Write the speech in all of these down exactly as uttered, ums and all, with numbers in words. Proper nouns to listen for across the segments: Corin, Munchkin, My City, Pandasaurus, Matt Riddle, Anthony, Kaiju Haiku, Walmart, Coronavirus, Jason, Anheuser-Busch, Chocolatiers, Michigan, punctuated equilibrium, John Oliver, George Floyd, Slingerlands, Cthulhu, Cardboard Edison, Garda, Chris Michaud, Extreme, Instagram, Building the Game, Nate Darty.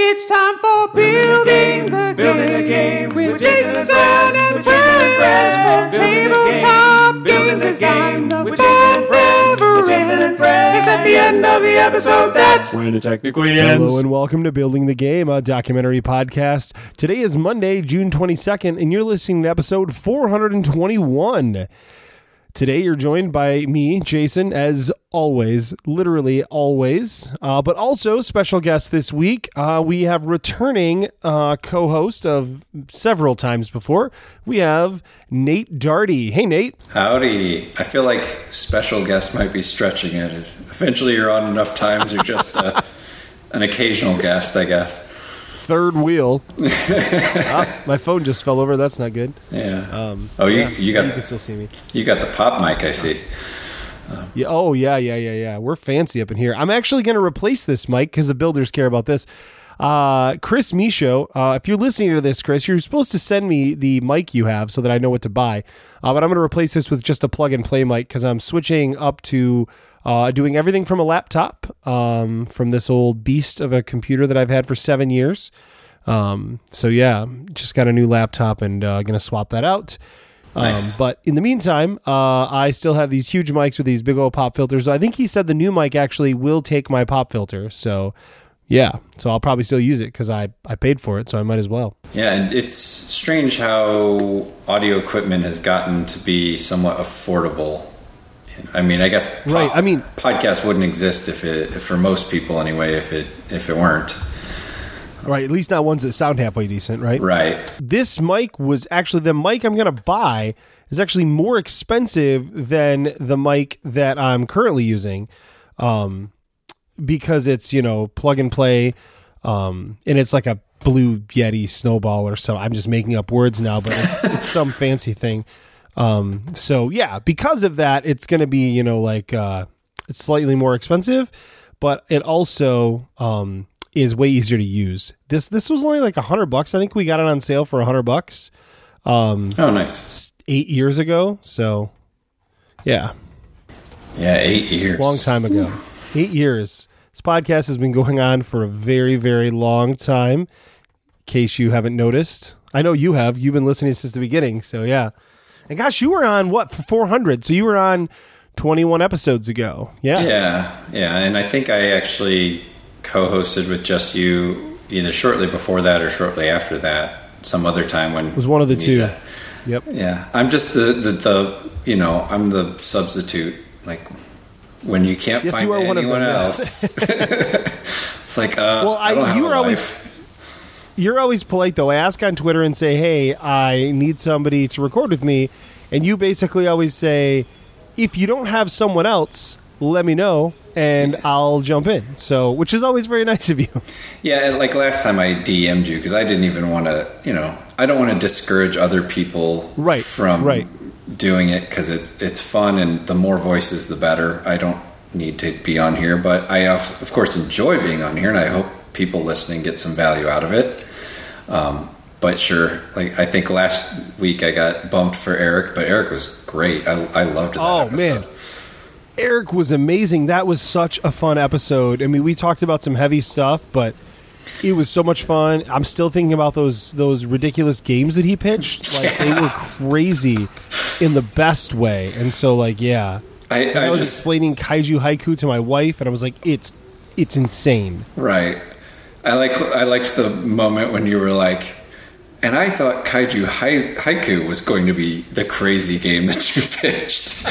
It's time for Building the Game, Building the Game with Jason and friends. From tabletop game design, the fun never ends. It's at the end of the episode, that's when it technically ends. Hello and welcome to Building the Game, a documentary podcast. Today is Monday, June twenty-second, and you're listening to episode four hundred twenty-one. Today, you're joined by me, Jason, as always, literally always, uh, but also special guest this week. Uh, we have returning uh, co-host of several times before. We have Nate Darty. Hey, Nate. Howdy. I feel like special guest might be stretching it. Eventually, you're on enough times, you're just uh, an occasional guest, I guess. Third wheel. ah, my phone just fell over. That's not good. Yeah. Um, oh, you yeah, you got you can still see me. You got the pop mic. I see. Um, yeah. Oh yeah yeah yeah yeah. We're fancy up in here. I'm actually going to replace this mic because the builders care about this. Uh, Chris Michaud. Uh, if you're listening to this, Chris, you're supposed to send me the mic you have so that I know what to buy. Uh, but I'm going to replace this with just a plug and play mic because I'm switching up to. Uh, doing everything from a laptop, um, from this old beast of a computer that I've had for seven years. Um, so yeah, just got a new laptop and uh, going to swap that out. Um, nice. But in the meantime, uh, I still have these huge mics with these big old pop filters. I think he said the new mic actually will take my pop filter. So yeah, so I'll probably still use it because I, I paid for it, so I might as well. Yeah, and it's strange how audio equipment has gotten to be somewhat affordable. I mean, I guess po- right. I mean, podcasts wouldn't exist if it, if for most people anyway, if it if it weren't. Right, at least not ones that sound halfway decent, right? Right. This mic was actually, the mic I'm going to buy is actually more expensive than the mic that I'm currently using um, because it's, you know, plug and play um, and it's like a Blue Yeti Snowball or so. I'm just making up words now, but it's, it's some fancy thing. Um, so yeah, because of that, it's going to be, you know, like, uh, it's slightly more expensive, but it also, um, is way easier to use. This, this was only like a hundred bucks. I think we got it on sale for a hundred bucks. Um, oh, nice. Eight years ago. So yeah. Yeah. Eight years. Long time ago. Oof. Eight years. This podcast has been going on for a very, very long time. In case you haven't noticed, I know you have, you've been listening since the beginning. So yeah. And gosh, you were on, what, four hundred? So you were on twenty-one episodes ago. Yeah. Yeah. Yeah. And I think I actually co-hosted with just you either shortly before that or shortly after that some other time when... It was one of the two. To, yep. Yeah. I'm just the, the, the, you know, I'm the substitute. Like, when you can't yes, find you anyone them, else. Yes. It's like, uh, well, I, I don't have you were always. Life. You're always polite, though. I ask on Twitter and say, hey, I need somebody to record with me. And you basically always say, if you don't have someone else, let me know and I'll jump in. So, which is always very nice of you. Yeah, like last time I D M'd you because I didn't even want to, you know, I don't want to discourage other people right, from right. doing it because it's, it's fun and the more voices, the better. I don't need to be on here, but I, of course, enjoy being on here and I hope people listening get some value out of it. Um, but sure, like I think last week I got bumped for Eric, but Eric was great. I, I loved that Oh, episode. Man. Eric was amazing. That was such a fun episode. I mean, we talked about some heavy stuff, but it was so much fun. I'm still thinking about those those ridiculous games that he pitched. Like yeah. They were crazy in the best way. And so, like, yeah. I, I, I was just, explaining Kaiju Haiku to my wife, and I was like, it's it's insane. Right. I like I liked the moment when you were like, and I thought Kaiju Haiku was going to be the crazy game that you pitched.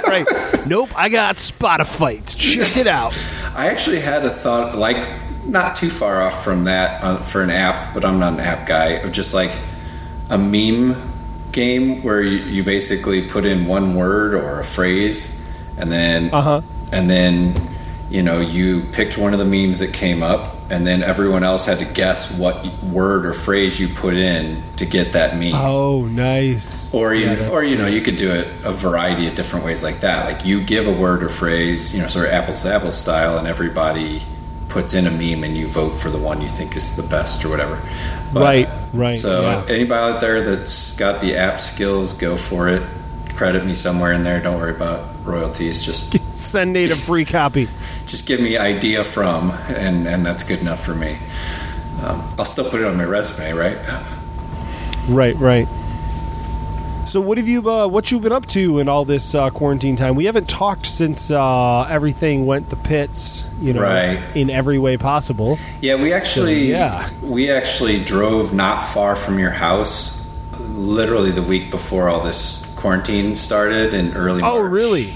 right, right. Nope, I got Spotify. Check it out. I actually had a thought, like, not too far off from that uh, for an app, but I'm not an app guy, of just like a meme game where you, you basically put in one word or a phrase, and then uh-huh. and then... you know, you picked one of the memes that came up and then everyone else had to guess what word or phrase you put in to get that meme. Oh, nice. Or, you, yeah, or, you know, you could do it a variety of different ways like that. Like you give a word or phrase, you know, sort of apples to apples style and everybody puts in a meme and you vote for the one you think is the best or whatever. But, right, right. So yeah. Anybody out there that's got the app skills, go for it. credit me somewhere in there. Don't worry about royalties. Just send Nate a free copy. Just give me idea from, and, and that's good enough for me. Um, I'll still put it on my resume, right? Right, right. So what have you uh, what you been up to in all this uh, quarantine time? We haven't talked since uh, everything went the pits, you know, right. in every way possible. Yeah, we actually so, yeah. we actually drove not far from your house, literally the week before all this quarantine started in early March. Oh, really?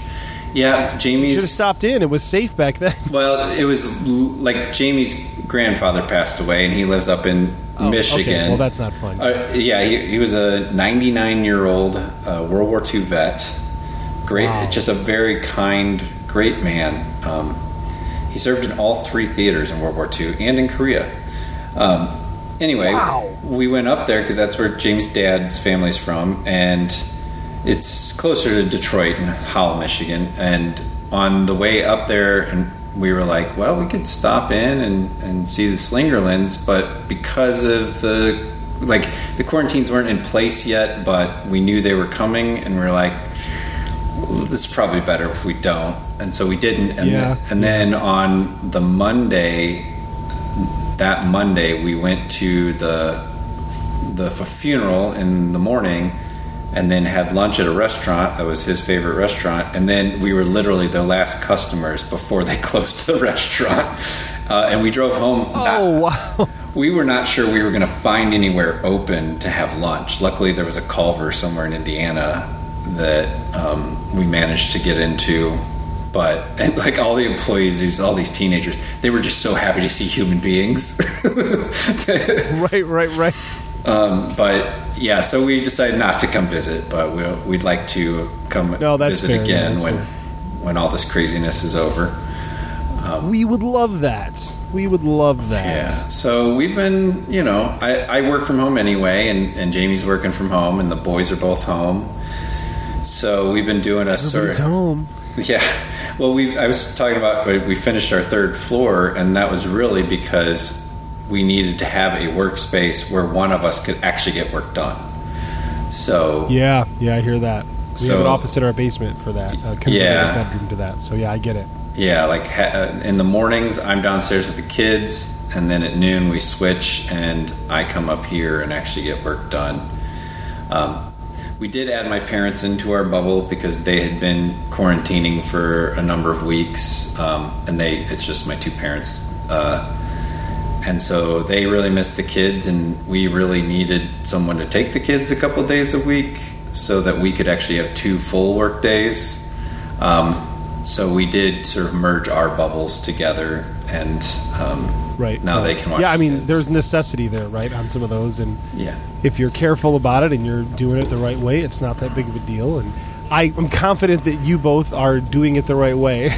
Yeah, Jamie's... Should have stopped in. It was safe back then. Well, it was like Jamie's grandfather passed away, and he lives up in oh, Michigan. Okay. Well, that's not fun. Uh, yeah, he, he was a ninety-nine-year-old uh, World War Two vet. Great, wow. Just a very kind, great man. Um, he served in all three theaters in World War Two and in Korea. Um, anyway, wow. We went up there because that's where Jamie's dad's family's from, and... It's closer to Detroit and Howell, Michigan. And on the way up there, and we were like, well, we could stop in and, and see the Slingerlands, but because of the, like, the quarantines weren't in place yet, but we knew they were coming, and we were like, well, this is probably better if we don't. And so we didn't. And, yeah. the, and then on the Monday, that Monday, we went to the the funeral in the morning, and then had lunch at a restaurant that was his favorite restaurant, and then we were literally their last customers before they closed the restaurant. Uh, and we drove home. Oh, not, wow. We were not sure we were going to find anywhere open to have lunch. Luckily, there was a Culver somewhere in Indiana that um, we managed to get into. But, and like all the employees, it was all these teenagers, they were just so happy to see human beings. Right, right, right. Um, but yeah, so we decided not to come visit, but we'll, we'd like to come no, visit fair. again no, when fair. when all this craziness is over. Um, we would love that. We would love that. Yeah. So we've been, you know, I, I work from home anyway, and, and Jamie's working from home, and the boys are both home. So we've been doing a sort of home. Yeah. Well, we I was talking about we finished our third floor, and that was really because we needed to have a workspace where one of us could actually get work done. So yeah, yeah, I hear that. We so, have an office in our basement for that. Uh, yeah, bedroom to that. So yeah, I get it. Yeah, like ha- in the mornings, I'm downstairs with the kids, and then at noon we switch, and I come up here and actually get work done. Um, we did add my parents into our bubble because they had been quarantining for a number of weeks, um, and they—it's just my two parents. Uh, And so they really missed the kids, and we really needed someone to take the kids a couple days a week so that we could actually have two full work days. Um, so we did sort of merge our bubbles together, and um, right. now right. they can watch. Yeah, I mean, kids. There's necessity there, right, on some of those. And yeah. if you're careful about it and you're doing it the right way, it's not that big of a deal. And I, I'm confident that you both are doing it the right way.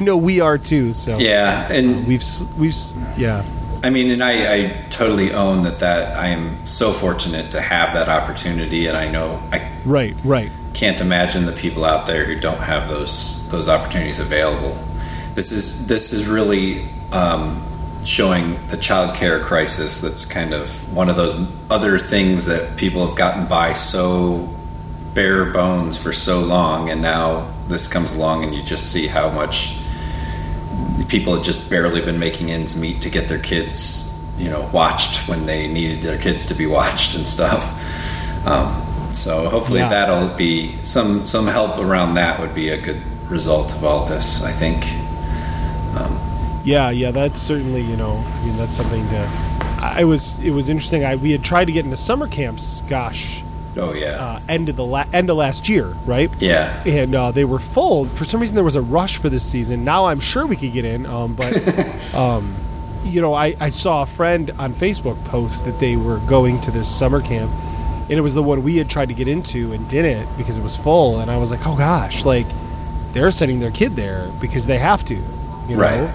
No, we are too. So yeah, and we've we've yeah. I mean, and I, I totally own that, that I am so fortunate to have that opportunity, and I know I right, right. can't imagine the people out there who don't have those those opportunities available. This is this is really um, showing the child care crisis. That's kind of one of those other things that people have gotten by so bare bones for so long, and now this comes along, and you just see how much people had just barely been making ends meet to get their kids, you know, watched when they needed their kids to be watched and stuff. Um, so hopefully yeah. that'll be some some help around that would be a good result of all this, I think. Um, yeah, yeah, that's certainly, you know, I mean, that's something to. I was it was interesting. I we had tried to get into summer camps. Gosh. Oh yeah. Uh, end of the la- end of last year, right? Yeah. And uh, they were full. For some reason, there was a rush for this season. Now I'm sure we could get in, um, but um, you know, I, I saw a friend on Facebook post that they were going to this summer camp, and it was the one we had tried to get into and didn't because it was full. And I was like, oh gosh, like they're sending their kid there because they have to, you know.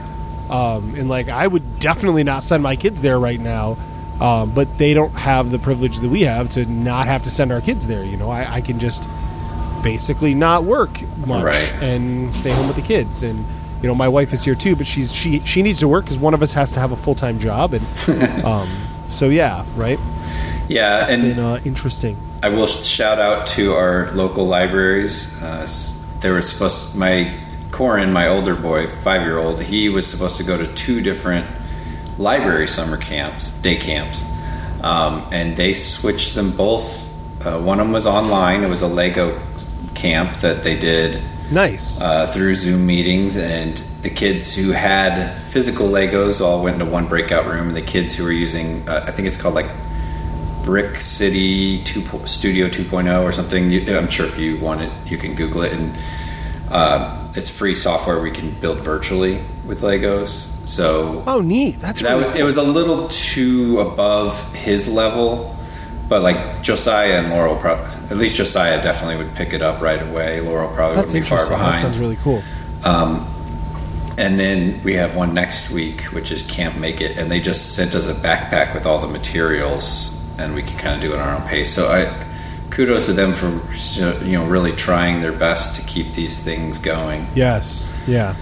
Right. Um, and like I would definitely not send my kids there right now. Um, but they don't have the privilege that we have to not have to send our kids there. You know, I, I can just basically not work much right. and stay home with the kids. And, you know, my wife is here too, but she's she, she needs to work because one of us has to have a full-time job. And um, so, yeah, right? Yeah, it's and been uh, interesting. I will shout out to our local libraries. Uh, there was supposed to, my Corin, my older boy, five-year-old, he was supposed to go to two different library summer camps, day camps, um, and they switched them both. Uh, one of them was online. It was a Lego camp that they did. Nice. Uh, through Zoom meetings, and the kids who had physical Legos all went into one breakout room, and the kids who were using, uh, I think it's called like Brick City Studio two point oh or something. You, I'm sure if you want it, you can Google it. And uh, it's free software we can build virtually with Legos. So oh, neat. That's that, really cool. It was a little too above his level. But, like, Josiah and Laurel, pro- at least Josiah definitely would pick it up right away. Laurel probably wouldn't be far behind. That sounds really cool. Um, and then we have one next week, which is Camp Make It. And they just sent us a backpack with all the materials, and we can kind of do it on our own pace. So I, kudos to them for, you know, really trying their best to keep these things going. Yes, yeah.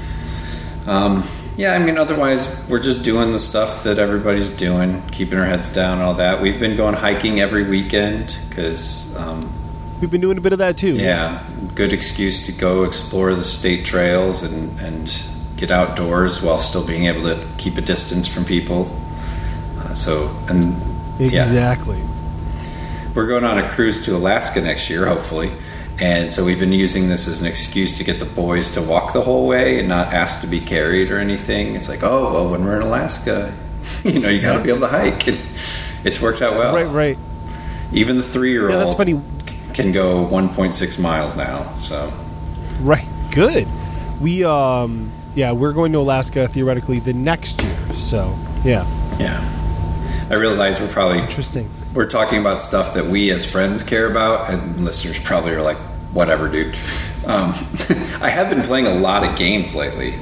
Um Yeah, I mean, otherwise, we're just doing the stuff that everybody's doing, keeping our heads down, all that. We've been going hiking every weekend because... Um, We've been doing a bit of that, too. Yeah, good excuse to go explore the state trails and, and get outdoors while still being able to keep a distance from people. Uh, so, and exactly. Yeah. We're going on a cruise to Alaska next year, hopefully. And so we've been using this as an excuse to get the boys to walk the whole way and not ask to be carried or anything. It's like, oh, well, when we're in Alaska, you know, you got to be able to hike. And it's worked out well. Right, right. Even the three-year-old yeah, that's funny. Can go one point six miles now. So, right, good. We, um, yeah, we're going to Alaska theoretically the next year. So, yeah, yeah. I realize we're probably interesting. We're talking about stuff that we as friends care about, and listeners probably are like, whatever, dude. Um, I have been playing a lot of games lately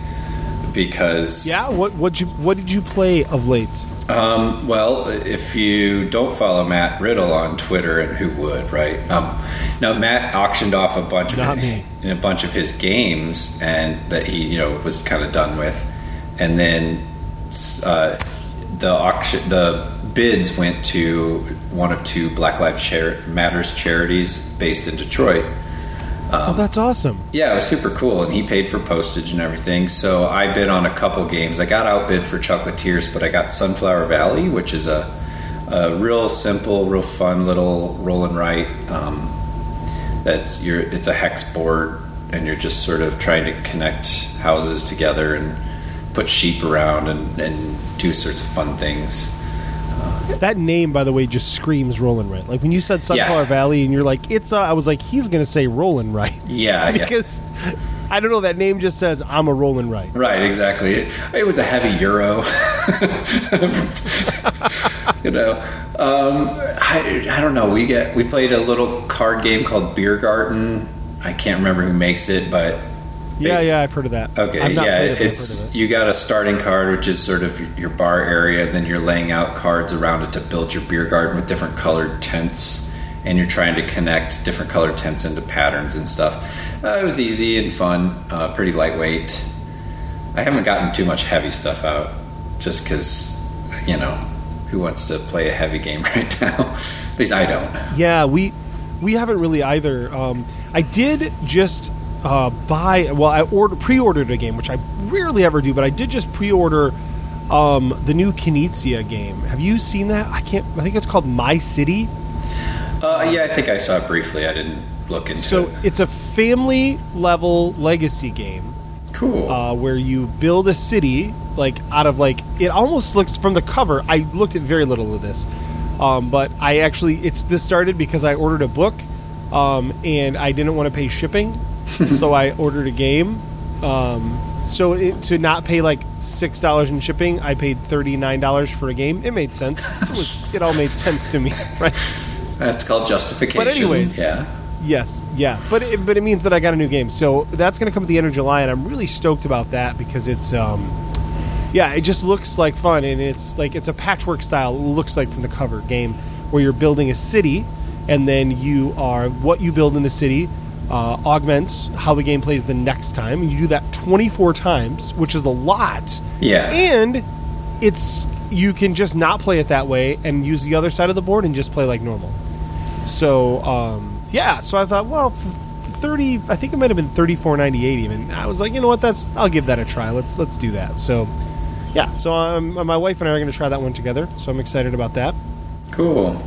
because... Yeah? What what you what did you play of late? Um, well, if you don't follow Matt Riddle on Twitter, and who would, right? Um, now, Matt auctioned off a bunch Not of me. a bunch of his games and that he you know was kind of done with, and then uh, the auction... the bids went to one of two Black Lives Matters charities based in Detroit. Um, oh, that's awesome. Yeah, it was super cool, and he paid for postage and everything. So I bid on a couple games. I got outbid for Chocolatiers, but I got Sunflower Valley, which is a, a real simple, real fun little roll and write. Um, that's your. It's a hex board, and you're just sort of trying to connect houses together and put sheep around and, and do sorts of fun things. That name, by the way, just screams Rollin' Right. Like, when you said Sunflower yeah. Valley and you're like, it's a... I was like, he's going to say Rollin' Right. Yeah, Because, yeah. I don't know, that name just says, I'm a Rollin' Right. Right, exactly. It, it was a heavy Euro. you know? Um, I, I don't know. We get we played a little card game called Beer Garden. I can't remember who makes it, but... They, yeah, yeah, I've heard of that. Okay, I've not yeah, played it, but it's I've heard of it. You got a starting card, which is sort of your bar area, and then you're laying out cards around it to build your beer garden with different colored tents, and you're trying to connect different colored tents into patterns and stuff. Uh, it was easy and fun, uh, pretty lightweight. I haven't gotten too much heavy stuff out, just because, you know, who wants to play a heavy game right now? At least I don't. Yeah, we we haven't really either. Um, I did just... Uh, buy well I order, pre-ordered a game, which I rarely ever do, but I did just pre-order um, the new Kinesia game. Have you seen that? I can't I think it's called My City. Uh, yeah, I think I saw it briefly. I didn't look into so it. So it's a family level legacy game. Cool. Uh, where you build a city like out of like it almost looks from the cover. I looked at very little of this. Um, but I actually it's this started because I ordered a book um, and I didn't want to pay shipping. So I ordered a game. Um, so it, to not pay like six dollars in shipping, I paid thirty-nine dollars for a game. It made sense. It, was, it all made sense to me, right? That's called justification. But anyways, yeah, yes, yeah. But it, but it means that I got a new game. So that's going to come at the end of July, and I'm really stoked about that because it's, um, yeah, it just looks like fun, and it's like it's a patchwork style. It looks like from the cover game where you're building a city, and then you are what you build in the city. Uh, augments how the game plays the next time. You do that twenty-four times, which is a lot. Yeah. And it's you can just not play it that way and use the other side of the board and just play like normal. So, um, yeah. So I thought, well, thirty. I think it might have been thirty-four ninety-eight even. I was like, you know what? That's. I'll give that a try. Let's let's do that. So, yeah. So um, my wife and I are going to try that one together. So I'm excited about that. Cool.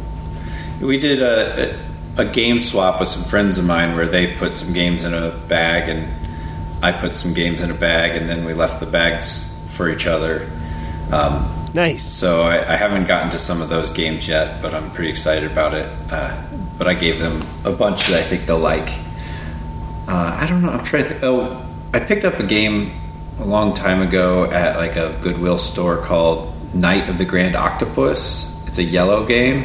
We did a, a game swap with some friends of mine where they put some games in a bag and I put some games in a bag, and then we left the bags for each other. Um, nice. So I, I haven't gotten to some of those games yet, but I'm pretty excited about it. Uh, but I gave them a bunch that I think they'll like. Uh, I don't know. I'm trying to think. Oh, I picked up a game a long time ago at like a Goodwill store called Night of the Grand Octopus. It's a yellow game,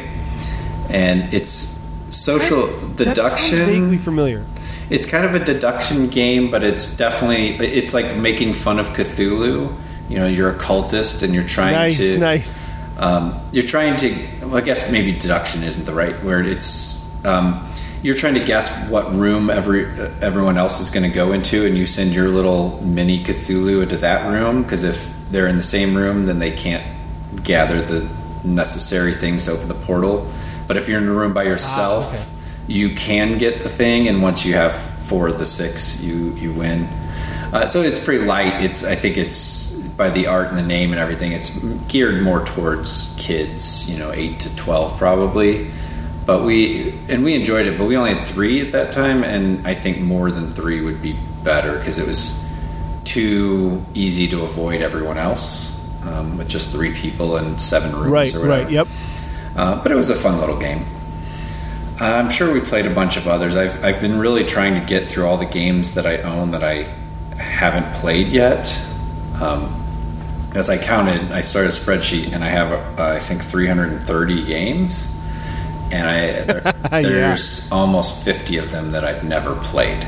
and it's social that, deduction. That sounds vaguely familiar. It's kind of a deduction game, but it's definitely it's like making fun of Cthulhu. You know, you're a cultist, and you're trying nice, to nice. Um, you're trying to. Well, I guess maybe deduction isn't the right word. It's um, you're trying to guess what room every uh, everyone else is going to go into, and you send your little mini Cthulhu into that room because if they're in the same room, then they can't gather the necessary things to open the portal. But if you're in a room by yourself. Ah, okay. You can get the thing, and once you have four of the six, you you win. Uh, so it's pretty light. It's I think it's by the art and the name and everything. It's geared more towards kids, you know, eight to twelve probably. But we and we enjoyed it, but we only had three at that time, and I think more than three would be better because it was too easy to avoid everyone else um, with just three people and seven rooms. Right, or whatever. Right, yep. Uh, but it was a fun little game. I'm sure we played a bunch of others. I've I've been really trying to get through all the games that I own that I haven't played yet. Um, as I counted, I started a spreadsheet, and I have, uh, I think, three hundred thirty games. And I there, there's yeah. almost fifty of them that I've never played.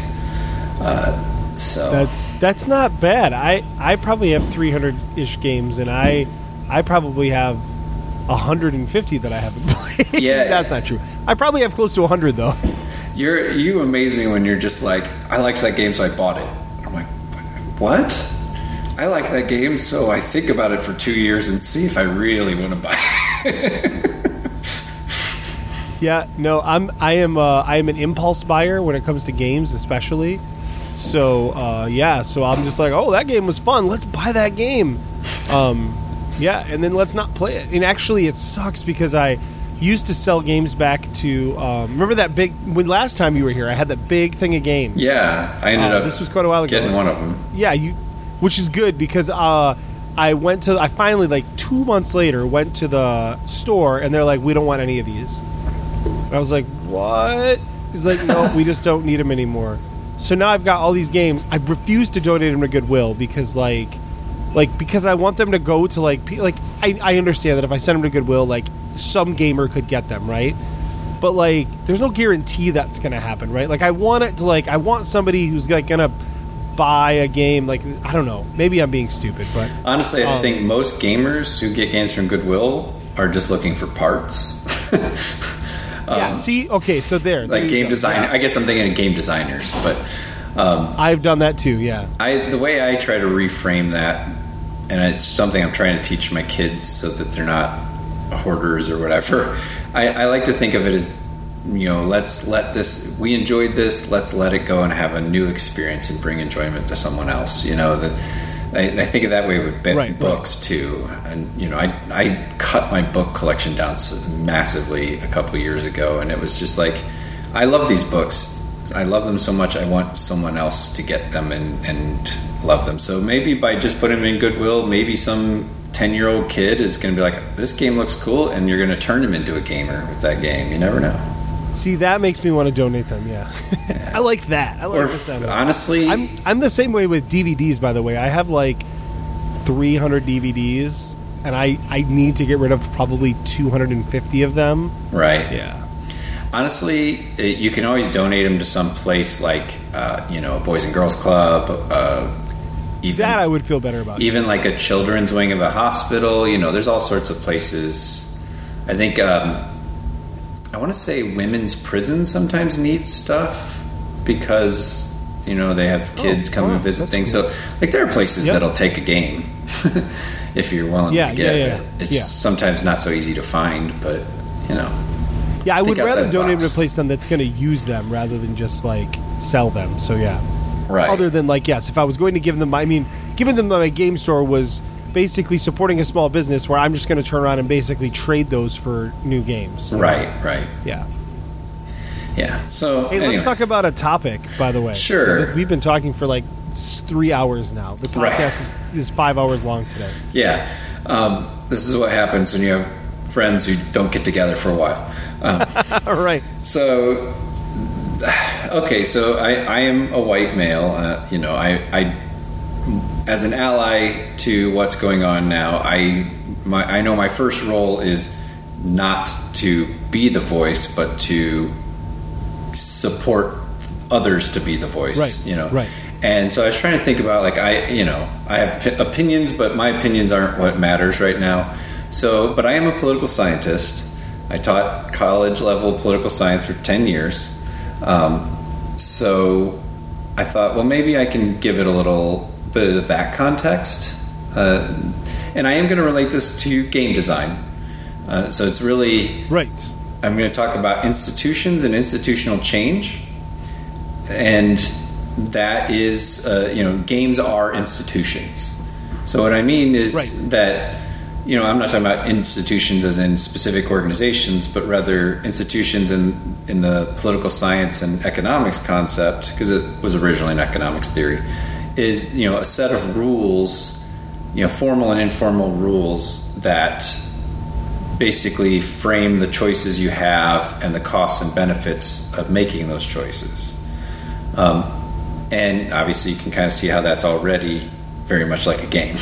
Uh, so that's that's not bad. I, I probably have three hundred-ish games, and I I probably have one hundred fifty that I haven't played. Yeah, that's not true. I probably have close to one hundred though. You're you amaze me when you're just like, I liked that game, so I bought it. I'm like, what? I like that game, so I think about it for two years and see if I really want to buy it. Yeah, no, I'm I am uh, I am an impulse buyer when it comes to games, especially. So uh, yeah, so I'm just like, oh, that game was fun. Let's buy that game. Um. Yeah, and then let's not play it. And actually, it sucks because I used to sell games back to... Um, remember that big... When last time you were here, I had that big thing of games. Yeah, I ended uh, up... This was quite a while ago. Getting one of them. Yeah, you, which is good because uh, I went to... I finally, like two months later, went to the store, and they're like, we don't want any of these. And I was like, what? He's like, no, we just don't need them anymore. So now I've got all these games. I refuse to donate them to Goodwill because, like... Like, because I want them to go to, like... Like, I, I understand that if I send them to Goodwill, like, some gamer could get them, right? But, like, there's no guarantee that's going to happen, right? Like, I want it to, like... I want somebody who's, like, going to buy a game. Like, I don't know. Maybe I'm being stupid, but... Honestly, I um, think most gamers who get games from Goodwill are just looking for parts. um, yeah, see? Okay, so there. Like, there game designer. I guess I'm thinking of game designers, but... Um, I've done that, too, yeah. I The way I try to reframe that... And it's something I'm trying to teach my kids so that they're not hoarders or whatever. I, I like to think of it as, you know, let's let this, we enjoyed this, let's let it go and have a new experience and bring enjoyment to someone else. You know, that I, I think of that way with b- right, books right. too. And, you know, I, I cut my book collection down massively a couple years ago. And it was just like, I love these books. I love them so much. I want someone else to get them and, and love them. So maybe by just putting them in Goodwill, maybe some ten-year-old kid is going to be like, this game looks cool, and you're going to turn him into a gamer with that game. You never know. See, that makes me want to donate them, yeah. yeah. I like that. I like or that f- honestly... I'm, I'm the same way with D V Ds, by the way. I have like three hundred D V Ds, and I, I need to get rid of probably two hundred fifty of them. Right. Yeah. Honestly, it, you can always donate them to some place like, uh, you know, a Boys and Girls Club. Uh, even, that I would feel better about. Even like a children's wing of a hospital. You know, there's all sorts of places. I think, um, I want to say women's prison sometimes needs stuff because, you know, they have kids oh, come wow, and visit things. Cool. So, like, there are places yep. that'll take a game. if you're willing yeah, to get yeah, yeah, it. It's yeah. sometimes not so easy to find, but, you know. Yeah, I would rather donate to a place then that's going to use them rather than just, like, sell them. So, yeah. Right. Other than, like, yes, if I was going to give them my, I mean, giving them my game store was basically supporting a small business where I'm just going to turn around and basically trade those for new games. So, right, right. Yeah. Yeah. So, hey, anyway. Let's talk about a topic, by the way. Sure. Like, we've been talking for, like, three hours now. The podcast right. is, is five hours long today. Yeah. Um, this is what happens when you have friends who don't get together for a while. Um, right. So, okay, so I, I am a white male. Uh, you know, I, I, as an ally to what's going on now, I, my, I know my first role is not to be the voice, but to support others to be the voice. Right. You know. Right. And so I was trying to think about, like, I, you know, I have opinions, but my opinions aren't what matters right now. So, but I am a political scientist. I taught college-level political science for ten years. Um, so I thought, well, maybe I can give it a little bit of that context. Uh, and I am going to relate this to game design. Uh, so it's really... Right. I'm going to talk about institutions and institutional change. And that is, uh, you know, games are institutions. So what I mean is right. that... You know, I'm not talking about institutions as in specific organizations, but rather institutions in in the political science and economics concept, because it was originally an economics theory, is, you know, a set of rules, you know, formal and informal rules that basically frame the choices you have and the costs and benefits of making those choices. Um, and obviously you can kind of see how that's already very much like a game.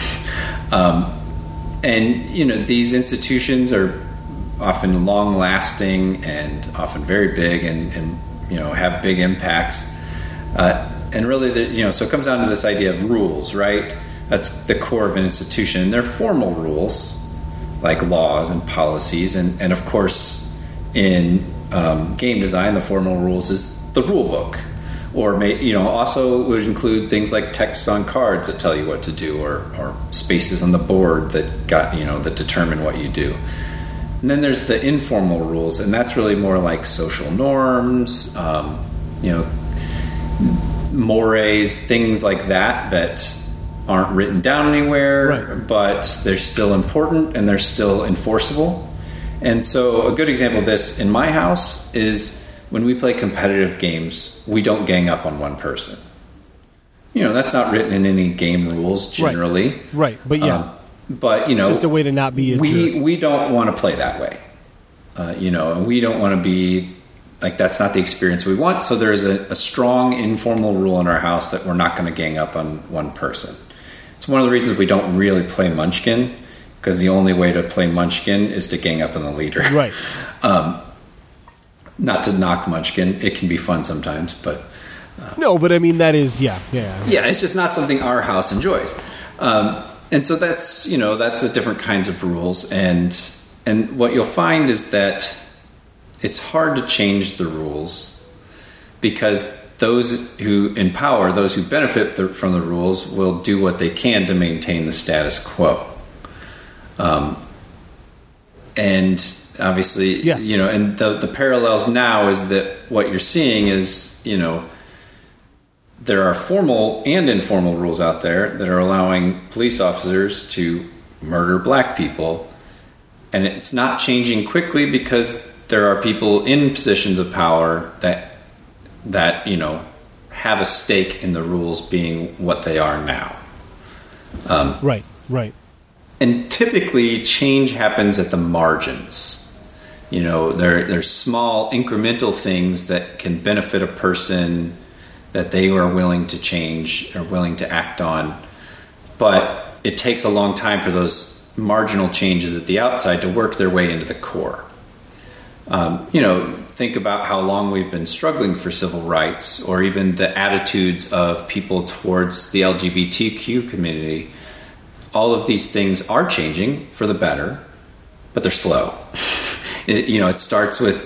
Um And, you know, these institutions are often long-lasting and often very big and, and you know, have big impacts. Uh, and really, the, you know, so it comes down to this idea of rules, right? That's the core of an institution. And they're formal rules, like laws and policies. And, and of course, in um, game design, the formal rules is the rule book. Or, may, you know, also would include things like texts on cards that tell you what to do, or, or spaces on the board that got, you know, that determine what you do. And then there's the informal rules, and that's really more like social norms, um, you know, mores, things like that that aren't written down anywhere, right. but they're still important and they're still enforceable. And so a good example of this in my house is... When we play competitive games, we don't gang up on one person. You know, that's not written in any game rules generally. Right, right. But yeah. Um, but, you know... It's just a way to not be a we, jerk. We don't want to play that way. Uh, you know, and we don't want to be... Like, that's not the experience we want. So there's a, a strong informal rule in our house that we're not going to gang up on one person. It's one of the reasons we don't really play Munchkin, because the only way to play Munchkin is to gang up on the leader. Right. Um Not to knock Munchkin. It can be fun sometimes, but... Uh, no, but I mean, that is, yeah, yeah. Yeah, it's just not something our house enjoys. Um, and so that's, you know, that's the different kinds of rules. And and what you'll find is that it's hard to change the rules because those who in power, those who benefit the, from the rules, will do what they can to maintain the status quo. Um, and... Obviously, yes. you know, and the the parallels now is that what you're seeing is, you know, there are formal and informal rules out there that are allowing police officers to murder black people. And it's not changing quickly because there are people in positions of power that, that you know, have a stake in the rules being what they are now. Um, right, right. And typically, change happens at the margins. You know, there there's small incremental things that can benefit a person that they are willing to change or willing to act on. But it takes a long time for those marginal changes at the outside to work their way into the core. Um, you know, think about how long we've been struggling for civil rights, or even the attitudes of people towards the L G B T Q community. All of these things are changing for the better, but they're slow. It, you know, it starts with,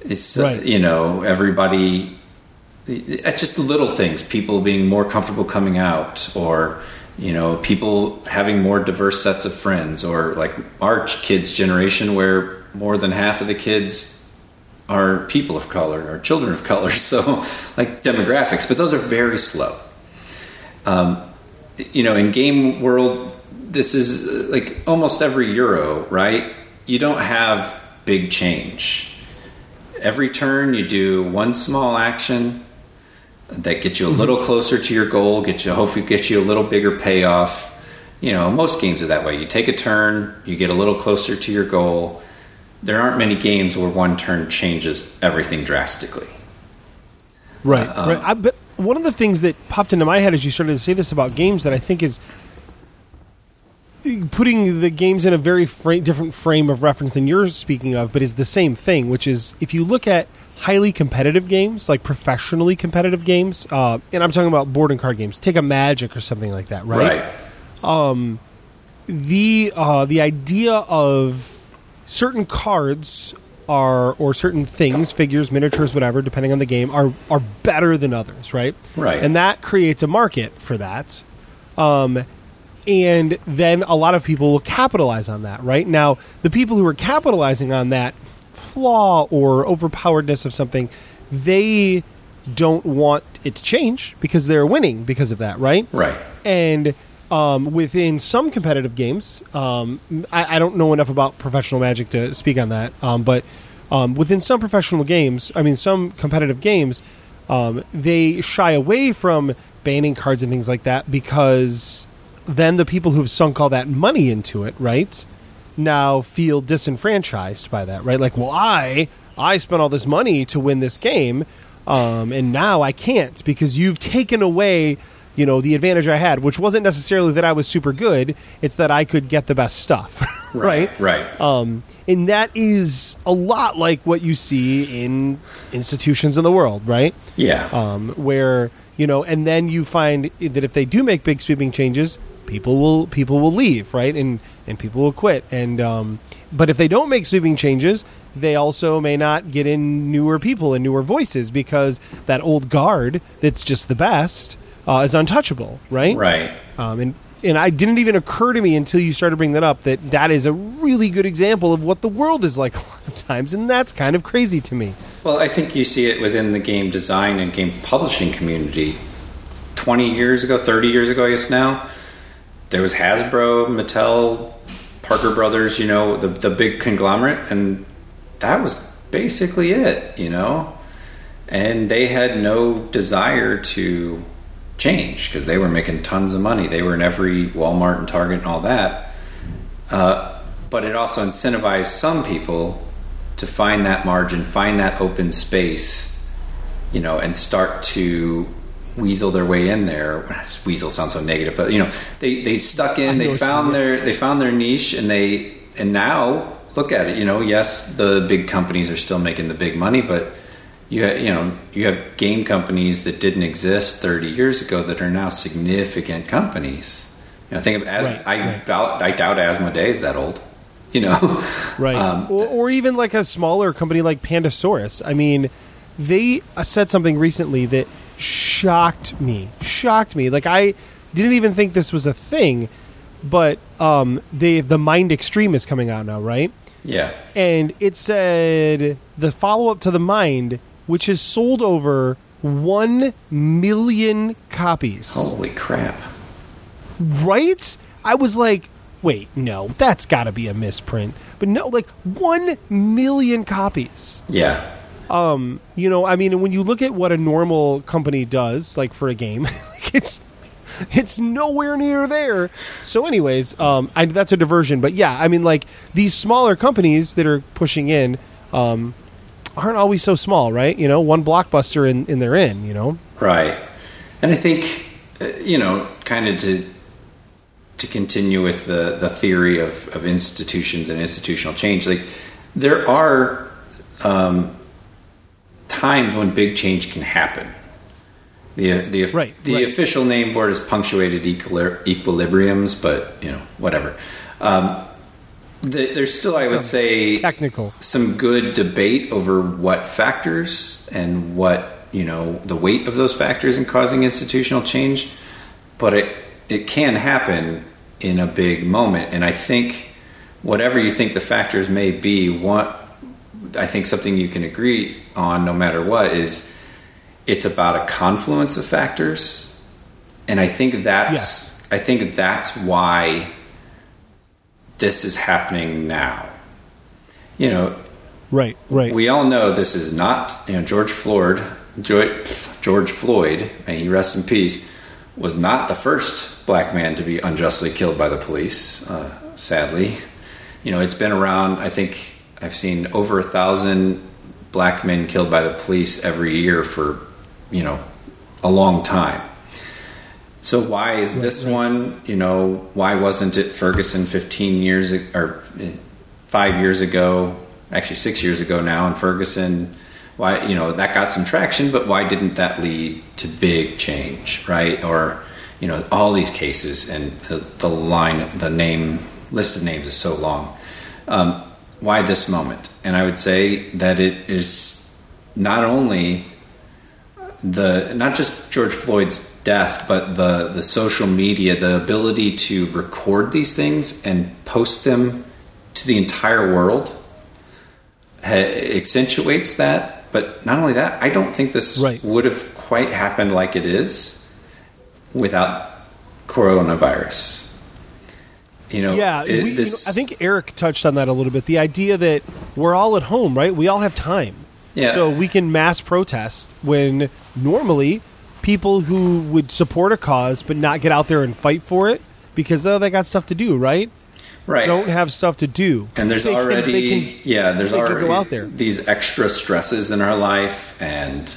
it's, right. uh, you know, everybody, it's just little things, people being more comfortable coming out, or you know, people having more diverse sets of friends, or like our kids' generation where more than half of the kids are people of color or children of color. So like demographics, but those are very slow. Um, you know, in game world, this is like almost every Euro, right? You don't have big change. Every turn you do one small action that gets you a little closer to your goal, get you, hopefully get you a little bigger payoff. You know, most games are that way. You take a turn, you get a little closer to your goal. There aren't many games where one turn changes everything drastically. Right. Uh, right. I, but one of the things that popped into my head as you started to say this about games that I think is putting the games in a very fra- different frame of reference than you're speaking of, but is the same thing, which is if you look at highly competitive games, like professionally competitive games, uh, and I'm talking about board and card games, take a Magic or something like that, right? Right. Um, the, uh, the idea of certain cards are, or certain things, figures, miniatures, whatever, depending on the game, are, are better than others, right? Right. And that creates a market for that. Um, and then a lot of people will capitalize on that, right? Now, the people who are capitalizing on that flaw or overpoweredness of something, they don't want it to change because they're winning because of that, right? Right. And um, within some competitive games, um, I, I don't know enough about professional Magic to speak on that, um, but um, within some professional games, I mean, some competitive games, um, they shy away from banning cards and things like that because then the people who've sunk all that money into it, right, now feel disenfranchised by that, right? Like, well, I I spent all this money to win this game, um, and now I can't because you've taken away, you know, the advantage I had, which wasn't necessarily that I was super good. It's that I could get the best stuff, right? Right. Right. Um, and that is a lot like what you see in institutions in the world, right? Yeah. Um, where, you know, and then you find that if they do make big sweeping changes, people will people will leave, right? And and people will quit. And um, but if they don't make sweeping changes, they also may not get in newer people and newer voices because that old guard that's just the best uh, is untouchable, right? Right. Um, and and I didn't even occur to me until you started bringing that up that that is a really good example of what the world is like a lot of times, and that's kind of crazy to me. Well, I think you see it within the game design and game publishing community. Twenty years ago, thirty years ago, I guess now. There was Hasbro, Mattel, Parker Brothers, you know, the the big conglomerate, and that was basically it, you know. And they had no desire to change because they were making tons of money. They were in every Walmart and Target and all that. Uh, but it also incentivized some people to find that margin, find that open space, you know, and start to weasel their way in there. Weasel sounds so negative, but you know, they, they stuck in, they found their, they found their niche, and they, and now look at it, you know, yes, the big companies are still making the big money, but you have, you know, you have game companies that didn't exist thirty years ago that are now significant companies. You know, think of Asma, right, I, right. Doubt, I doubt Asmodee is that old, you know? Right. Um, or, or even like a smaller company like Pandasaurus. I mean, they said something recently that shocked me shocked me like I didn't even think this was a thing, but um they the Mind Extreme is coming out now, right? Yeah. And it said the follow-up to the Mind, which has sold over one million copies. Holy crap. Right. I was like, wait, no, that's gotta be a misprint, but no, like one million copies. Yeah. Um, you know, I mean, when you look at what a normal company does, like for a game, like it's it's nowhere near there. So, anyways, um, I, that's a diversion. But yeah, I mean, like these smaller companies that are pushing in um, aren't always so small, right? You know, one Blockbuster and, and they're in. You know, right. And I think uh, you know, kind of to to continue with the the theory of of institutions and institutional change. Like there are. Um, times when big change can happen. The the right, the right. official name for it is punctuated equilib- equilibriums, but you know, whatever. Um, the, there's still, I would say, technical some good debate over what factors and what, you know, the weight of those factors in causing institutional change. But it it can happen in a big moment. And I think whatever you think the factors may be, what I think something you can agree on no matter what is it's about a confluence of factors. And I think that's, yeah. I think that's why this is happening now. You know, right, right. We all know this is not, you know, George Floyd, George Floyd, may he rest in peace, was not the first black man to be unjustly killed by the police, uh, sadly. You know, it's been around, I think I've seen over a thousand black men killed by the police every year for, you know, a long time. So why is this one, you know, why wasn't it Ferguson fifteen years or five years ago, actually six years ago now in Ferguson? Why, you know, that got some traction, but why didn't that lead to big change, right? Or, you know, all these cases and the, the line, the name, list of names is so long. Um, why this moment? And I would say that it is not only the, not just George Floyd's death, but the, the social media, the ability to record these things and post them to the entire world ha- accentuates that. But not only that, I don't think this right. would have quite happened like it is without coronavirus. You know, yeah, it, we, this, you know, I think Eric touched on that a little bit. The idea that we're all at home, right? We all have time. Yeah. So we can mass protest when normally people who would support a cause but not get out there and fight for it because oh, they got stuff to do, right? Right. Don't have stuff to do. And there's they already, can, can, yeah, there's already go out there. These extra stresses in our life. And,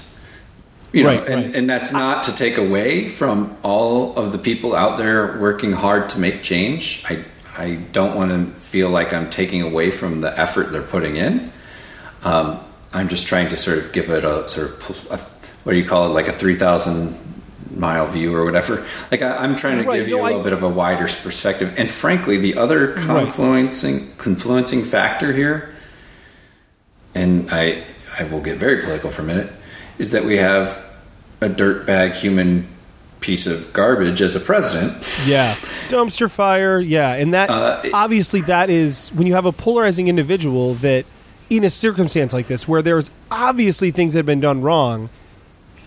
you know, right, and, right. and that's not to take away from all of the people out there working hard to make change. I, I don't want to feel like I'm taking away from the effort they're putting in. Um, I'm just trying to sort of give it a sort of a, what do you call it, like a three thousand mile view or whatever. Like I, I'm trying to right, give you no, a little I, bit of a wider perspective. And frankly, the other confluencing right. confluencing factor here, and I I will get very political for a minute, is that we have a dirtbag human piece of garbage as a president. Yeah. Dumpster fire. Yeah. And that, uh, obviously that is, when you have a polarizing individual that, in a circumstance like this, where there's obviously things that have been done wrong,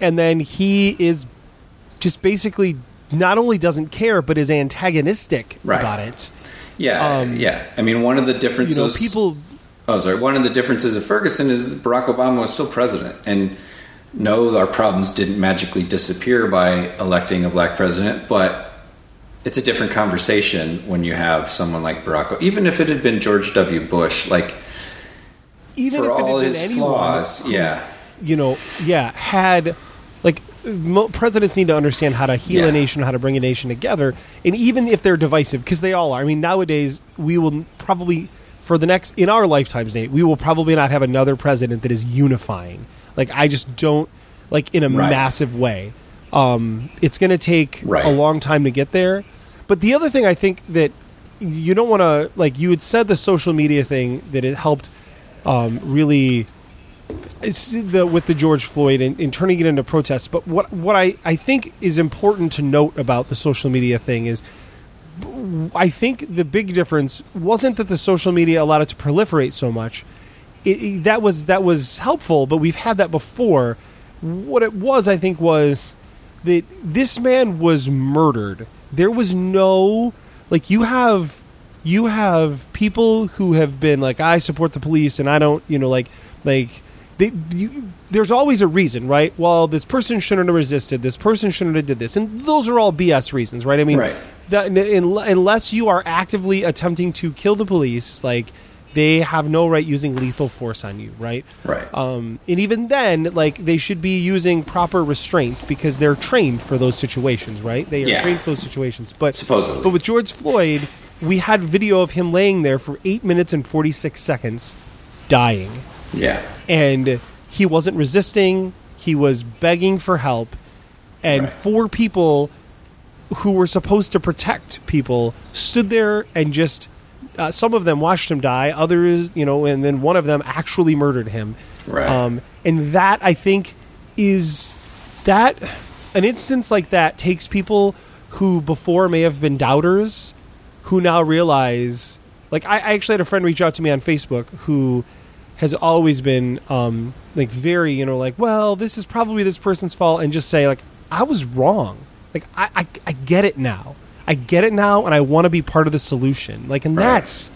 and then he is just basically not only doesn't care, but is antagonistic right. about it. Yeah, um, yeah. I mean, one of the differences... You know, people... Oh, sorry. One of the differences of Ferguson is that Barack Obama was still president. And no, our problems didn't magically disappear by electing a black president, but it's a different conversation when you have someone like Barack Obama. Even if it had been George W. Bush, like, even for if all it had his been anyone, flaws, yeah. You know, yeah, had... Like, presidents need to understand how to heal yeah. a nation, how to bring a nation together. And even if they're divisive, because they all are. I mean, nowadays, we will probably, for the next, in our lifetimes, Nate, we will probably not have another president that is unifying. Like, I just don't, like, in a right. massive way. Um, it's going to take right. a long time to get there. But the other thing I think that you don't want to, like, you had said the social media thing, that it helped um, really... The, with the George Floyd and, and turning it into protests. But what what I, I think is important to note about the social media thing is I think the big difference wasn't that the social media allowed it to proliferate so much. It, it, that was that was helpful, but we've had that before. What it was, I think, was that this man was murdered. There was no... Like, you have you have people who have been like, I support the police and I don't, you know, like... like They, you, there's always a reason, right? Well, this person shouldn't have resisted. This person shouldn't have did this. And those are all B S reasons, right? I mean, right. That, in, in, unless you are actively attempting to kill the police, like, they have no right using lethal force on you, right? Right. Um, and even then, like, they should be using proper restraint because they're trained for those situations, right? They are yeah. trained for those situations. But, supposedly. But with George Floyd, we had video of him laying there for eight minutes and forty-six seconds dying. Yeah. And he wasn't resisting. He was begging for help. And right. four people who were supposed to protect people stood there and just, uh, some of them watched him die. Others, you know, and then one of them actually murdered him. Right. Um, and that, I think, is that an instance like that takes people who before may have been doubters, who now realize, like, I, I actually had a friend reach out to me on Facebook who has always been um, like very, you know, like, well, this is probably this person's fault, and just say, like, I was wrong. Like, I, I, I get it now. I get it now, and I want to be part of the solution. Like, and right. that's,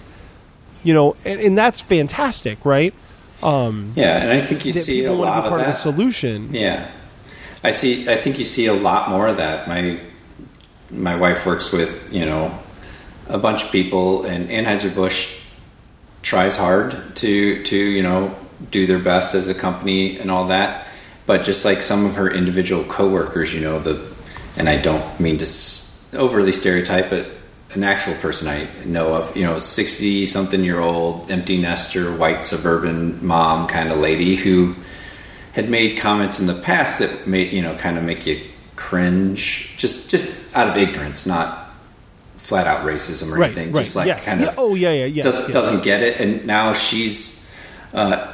you know, and, and that's fantastic, right? Um, yeah, and I think you see a lot of that. People want to be part of the solution. Yeah. I see. I think you see a lot more of that. My my wife works with, you know, a bunch of people, and Anheuser-Busch tries hard to, to, you know, do their best as a company and all that. But just like some of her individual coworkers, you know, the, and I don't mean to overly stereotype, but an actual person I know of, you know, sixty-something-year-old empty nester, white suburban mom kind of lady who had made comments in the past that made, you know, kind of make you cringe, just just out of ignorance, not flat out racism or right, anything. Right, just like yes. kind of, yeah, oh yeah, yeah, yeah, does, yes. doesn't get it, and now she's, uh,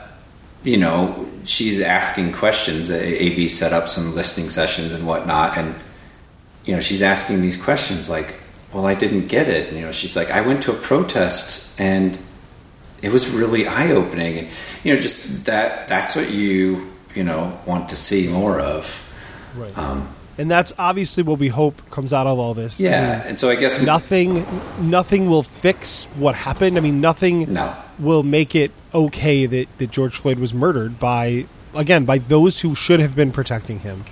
you know, she's asking questions. A B set up some listening sessions and whatnot, and you know, she's asking these questions like, "Well, I didn't get it," and you know, she's like, "I went to a protest and it was really eye opening," and you know, just that. That's what you. you know, want to see more of. Right. Um, and that's obviously what we hope comes out of all this. Yeah. I mean, and so I guess nothing, nothing will fix what happened. I mean, nothing no. will make it okay that, that George Floyd was murdered by, again, by those who should have been protecting him.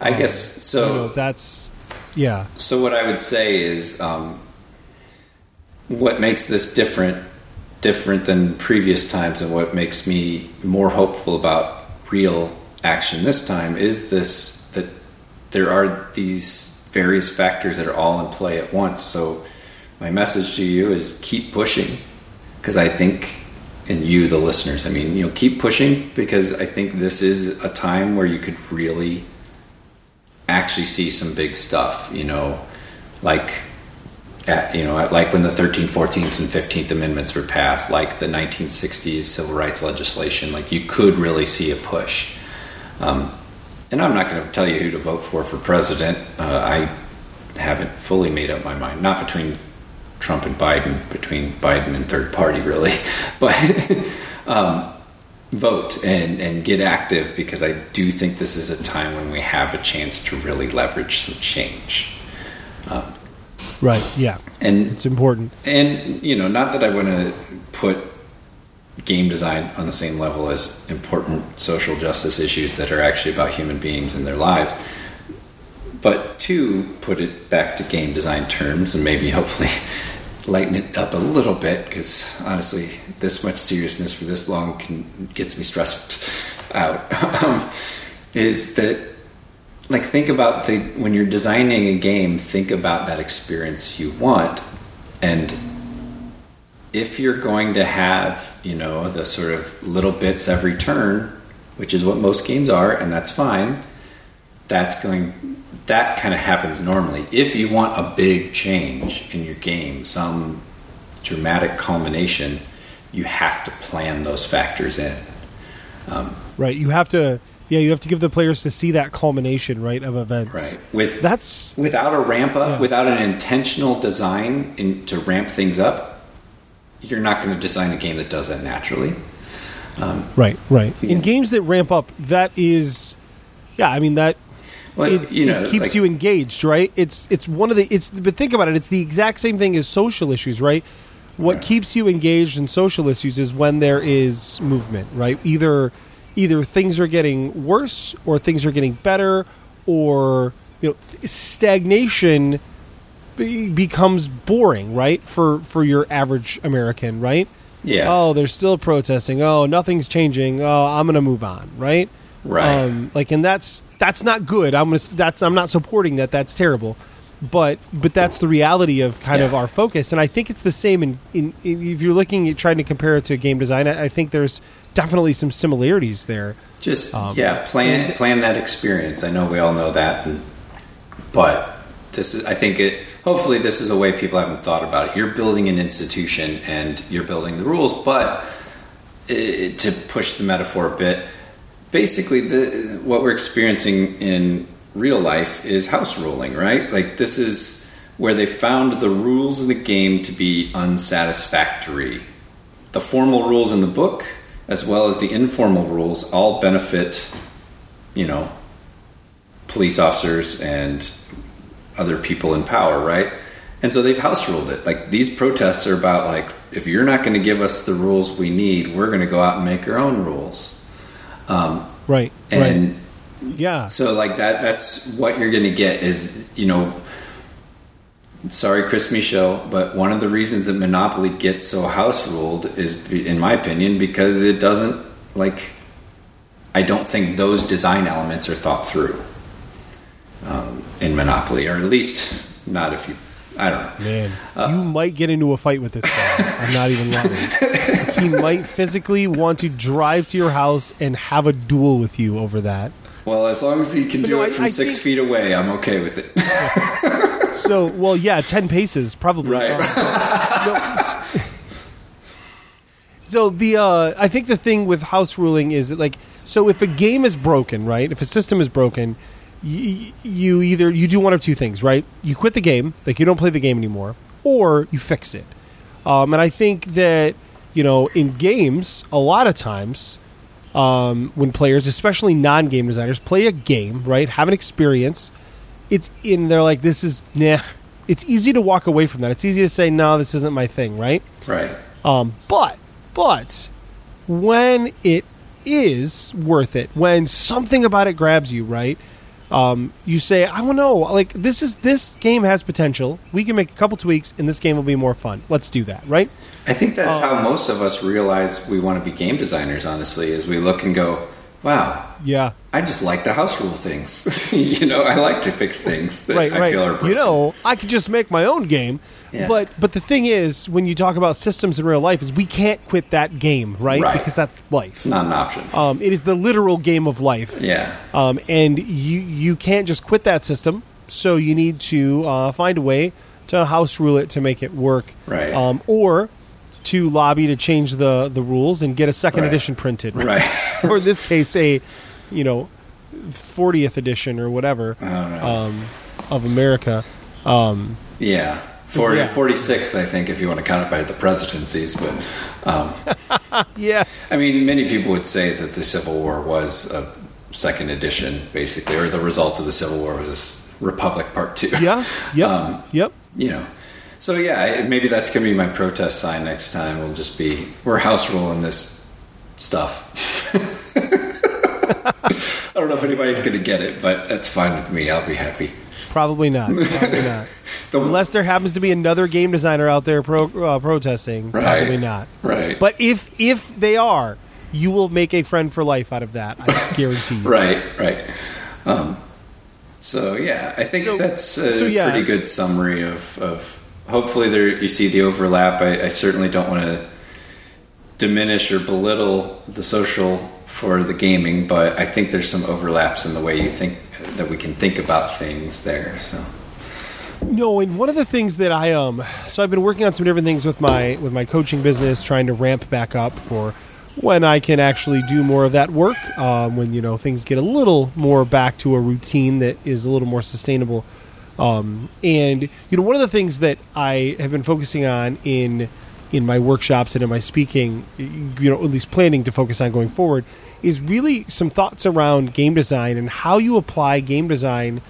I um, guess. So you know, that's, yeah. So what I would say is, um, what makes this different, different than previous times, and what makes me more hopeful about real action this time is this, that there are these various factors that are all in play at once. So my message to you is keep pushing, because I think, and you, the listeners, I mean, you know, keep pushing, because I think this is a time where you could really actually see some big stuff, you know, like at, you know, like when the thirteenth, fourteenth, and fifteenth Amendments were passed, like the nineteen sixties civil rights legislation, like you could really see a push. Um, and I'm not going to tell you who to vote for for president. Uh, I haven't fully made up my mind, not between Trump and Biden, between Biden and third party, really. But um, vote and, and get active, because I do think this is a time when we have a chance to really leverage some change. Um, Right, yeah. And it's important. And, you know, not that I want to put game design on the same level as important social justice issues that are actually about human beings and their lives, but to put it back to game design terms and maybe hopefully lighten it up a little bit, because honestly, this much seriousness for this long can, gets me stressed out, um, is that, like, think about the, when you're designing a game, think about that experience you want. And if you're going to have, you know, the sort of little bits every turn, which is what most games are, and that's fine, that's going, that kind of happens normally. If you want a big change in your game, some dramatic culmination, you have to plan those factors in. Um, right. You have to... Yeah, you have to give the players to see that culmination, right, of events. Right. With that's without a ramp up, yeah. without an intentional design in, to ramp things up, you're not going to design a game that does that naturally. Um, right, right. In know. games that ramp up, that is, yeah, I mean that. Well, it, you know, it keeps like, you engaged, right? It's it's one of the it's but think about it. It's the exact same thing as social issues, right? What right. keeps you engaged in social issues is when there is movement, right? Either. Either things are getting worse, or things are getting better, or you know, stagnation be- becomes boring, right? For for your average American, right? Yeah. Oh, they're still protesting. Oh, nothing's changing. Oh, I'm gonna move on, right? Right. Um, like, and that's that's not good. I'm gonna, that's I'm not supporting that. That's terrible. But but that's the reality of kind yeah. of our focus, and I think it's the same. In, in, in if you're looking at trying to compare it to game design, I, I think there's. Definitely some similarities there. Just um, yeah, plan plan that experience. I know we all know that, and, but this is. I think it. Hopefully, this is a way people haven't thought about it. You're building an institution, and you're building the rules. But it, to push the metaphor a bit, basically, the, what we're experiencing in real life is house ruling, right? Like, this is where they found the rules of the game to be unsatisfactory. The formal rules in the book, as well as the informal rules, all benefit, you know, police officers and other people in power, right? And so they've house ruled it. Like, these protests are about, like, if you're not going to give us the rules we need, we're going to go out and make our own rules. Um, right. And right. yeah. So like that, that's what you're going to get is, you know, sorry, Chris Michaud, but one of the reasons that Monopoly gets so house ruled is, in my opinion, because it doesn't, like, I don't think those design elements are thought through um, in Monopoly, or at least not if you, I don't know. Man, uh, you might get into a fight with this guy. I'm not even lying. He might physically want to drive to your house and have a duel with you over that. Well, as long as he can but do no, it from I, I six think... feet away, I'm okay with it. Yeah. So, well, yeah, ten paces, probably. Right. Um, no, so, the uh, I think the thing with house ruling is that, like, so if a game is broken, right, if a system is broken, You, you either you do one of two things, right? You quit the game, like you don't play the game anymore, or you fix it. Um, and I think that, you know, in games, a lot of times, um, when players, especially non-game designers, play a game, right, have an experience, it's in they're like, this is nah. It's easy to walk away from that. It's easy to say, no, this isn't my thing, right? Right. Um, but but when it is worth it, when something about it grabs you, right? Um, you say, I don't know, like this is this game has potential. We can make a couple tweaks, and this game will be more fun. Let's do that, right? I think that's um, how most of us realize we want to be game designers. Honestly, is we look and go, "Wow, yeah, I just like to house rule things." You know, I like to fix things that right, I right. feel are broken. You know, I could just make my own game. Yeah. But but the thing is, when you talk about systems in real life, is we can't quit that game, right? right. Because that's life. It's not an option. Um, it is the literal game of life. Yeah. Um, and you you can't just quit that system. So you need to uh, find a way to house rule it to make it work, right? Um, or to lobby to change the, the rules and get a second right. edition printed, right? right. Or in this case, a you know fortieth edition or whatever I don't know. Um, of America. Um, yeah. forty, yeah. forty-sixth, I think, if you want to count it by the presidencies. But um, yes, I mean, many people would say that the Civil War was a second edition, basically, or the result of the Civil War was Republic Part Two. Yeah, yep, um, yep. You know, so yeah, maybe that's going to be my protest sign next time. We'll just be we're house ruling this stuff. I don't know if anybody's going to get it, but that's fine with me. I'll be happy. Probably not. Probably not. The, Unless there happens to be another game designer out there pro, uh, protesting, right, probably not. Right. But if if they are, you will make a friend for life out of that. I guarantee you. Right. Right. Um, so yeah, I think so, that's a so, yeah. pretty good summary of, of. Hopefully, there you see the overlap. I, I certainly don't want to diminish or belittle the social for the gaming, but I think there's some overlaps in the way you think that we can think about things there. So. No, and one of the things that I um, so I've been working on some different things with my with my coaching business, trying to ramp back up for when I can actually do more of that work. Um, when you know things get a little more back to a routine that is a little more sustainable. Um, and you know, one of the things that I have been focusing on in in my workshops and in my speaking, you know, at least planning to focus on going forward, is really some thoughts around game design and how you apply game design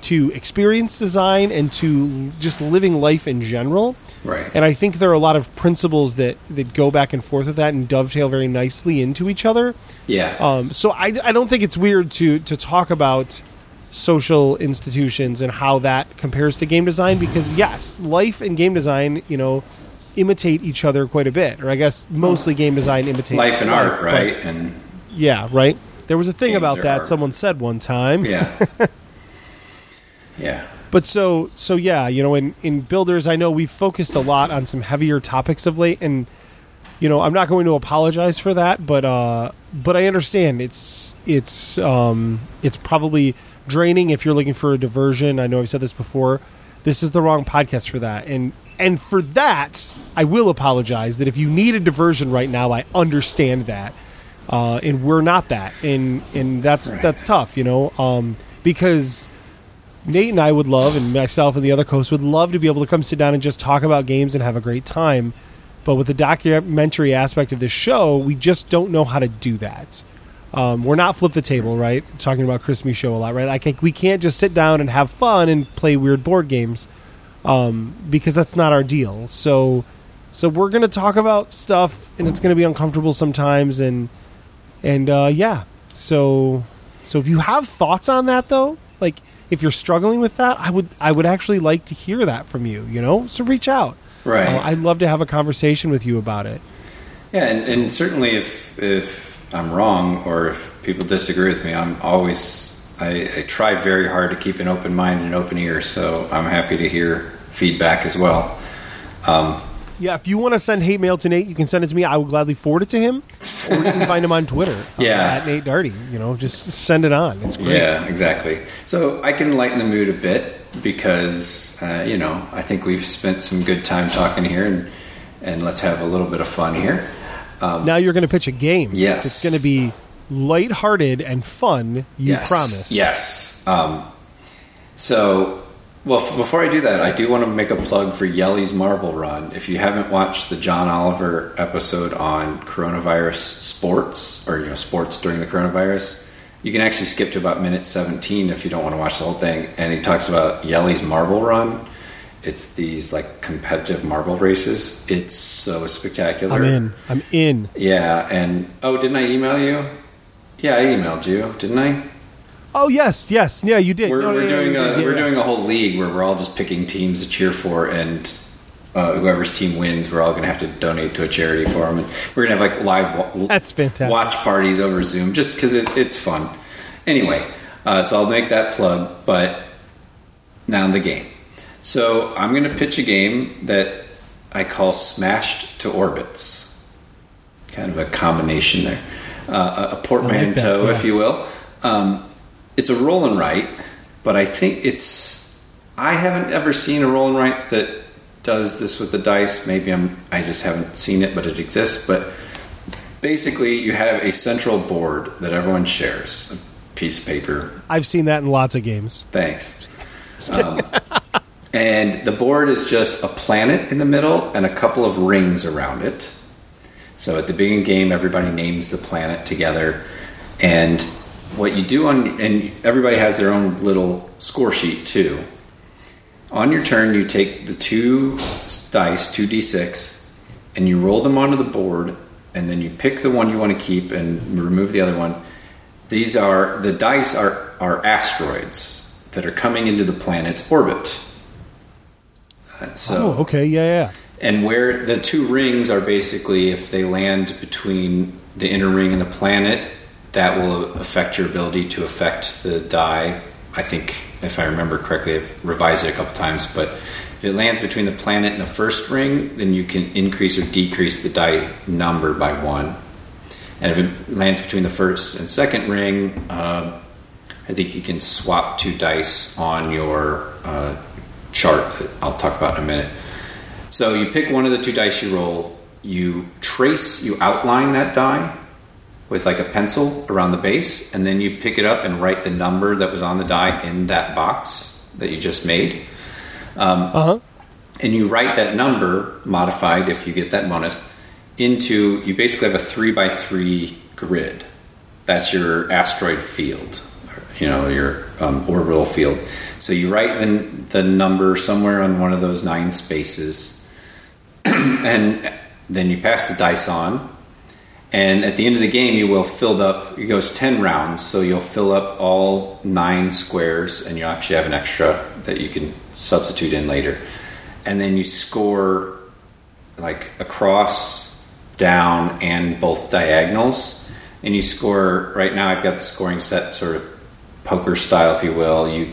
to experience design and to just living life in general. Right. And I think there are a lot of principles that, that go back and forth with that and dovetail very nicely into each other. Yeah. Um, so I, I don't think it's weird to, to talk about social institutions and how that compares to game design, because yes, life and game design, you know, imitate each other quite a bit, or I guess mostly game design imitates life and art, right? And yeah. Right. There was a thing about that. Art. Someone said one time. Yeah. Yeah. But so, so yeah, you know, in, in Builders, I know we've focused a lot on some heavier topics of late, and, you know, I'm not going to apologize for that, but, uh, but I understand it's, it's, um, it's probably draining if you're looking for a diversion. I know I've said this before, this is the wrong podcast for that. And, and for that, I will apologize that if you need a diversion right now, I understand that. Uh, and we're not that. And, and that's, right. that's tough, you know, um, because Nate and I would love, and myself and the other hosts would love to be able to come sit down and just talk about games and have a great time. But with the documentary aspect of this show, we just don't know how to do that. Um, we're not Flip the Table, right? Talking about Chris Michaud a lot, right? I can't, we can't just sit down and have fun and play weird board games um, because that's not our deal. So so we're going to talk about stuff, and it's going to be uncomfortable sometimes. And, and uh, yeah, so so if you have thoughts on that, though, like if you're struggling with that, I would I would actually like to hear that from you, you know? So reach out. Right. Uh, I'd love to have a conversation with you about it. Yeah, and, so. and certainly if if... I'm wrong, or if people disagree with me, I'm always I, I try very hard to keep an open mind and an open ear, so I'm happy to hear feedback as well. Um, yeah, if you want to send hate mail to Nate, you can send it to me. I will gladly forward it to him, or you can find him on Twitter um, yeah. at Nate Darty. You know, just send it on. It's great. Yeah, exactly. So I can lighten the mood a bit because uh, you know, I think we've spent some good time talking here, and and let's have a little bit of fun here. Um, now you're going to pitch a game. Yes. It's going to be lighthearted and fun, you yes. promised. Yes. Um, so, well, f- before I do that, I do want to make a plug for Yelly's Marble Run. If you haven't watched the John Oliver episode on coronavirus sports, or, you know, sports during the coronavirus, you can actually skip to about minute seventeen if you don't want to watch the whole thing. And he talks about Yelly's Marble Run. It's these like competitive marble races. It's so spectacular. I'm in. I'm in. Yeah. And, oh, didn't I email you? Yeah, I emailed you, didn't I? Oh, yes, yes. Yeah, you did. We're, no, we're yeah, doing yeah, a yeah, we're yeah. doing a whole league where we're all just picking teams to cheer for, and uh, whoever's team wins, we're all going to have to donate to a charity for them. And we're going to have like live wa- That's fantastic. watch parties over Zoom, just because it, it's fun. Anyway, uh, so I'll make that plug, but now in the game. So I'm going to pitch a game that I call Smashed to Orbits. Kind of a combination there. Uh, a portmanteau, like that, yeah. if you will. Um, it's a roll and write, but I think it's... I haven't ever seen a roll and write that does this with the dice. Maybe I'm, I just haven't seen it, but it exists. But basically, you have a central board that everyone shares. A piece of paper. I've seen that in lots of games. Thanks. Um, and the board is just a planet in the middle and a couple of rings around it. So at the beginning of the game, everybody names the planet together. And what you do on... And everybody has their own little score sheet, too. On your turn, you take the two dice, two d six, and you roll them onto the board, and then you pick the one you want to keep and remove the other one. These are... The dice are, are asteroids that are coming into the planet's orbit. So, oh, okay, yeah, yeah. And where the two rings are basically, if they land between the inner ring and the planet, that will affect your ability to affect the die. I think, if I remember correctly, I've revised it a couple times, but if it lands between the planet and the first ring, then you can increase or decrease the die number by one. And if it lands between the first and second ring, uh, I think you can swap two dice on your... Uh, chart that I'll talk about in a minute. So you pick one of the two dice you roll, you trace, you outline that die with like a pencil around the base, and then you pick it up and write the number that was on the die in that box that you just made. Um, uh-huh. And you write that number, modified if you get that bonus, into, you basically have a three by three grid. That's your asteroid field, you know, your um, orbital field. So you write the, the number somewhere on one of those nine spaces, and then you pass the dice on. And at the end of the game, you will fill up, it goes ten rounds, so you'll fill up all nine squares, and you actually have an extra that you can substitute in later. And then you score like across, down, and both diagonals. And you score, right now I've got the scoring set sort of poker style, if you will. You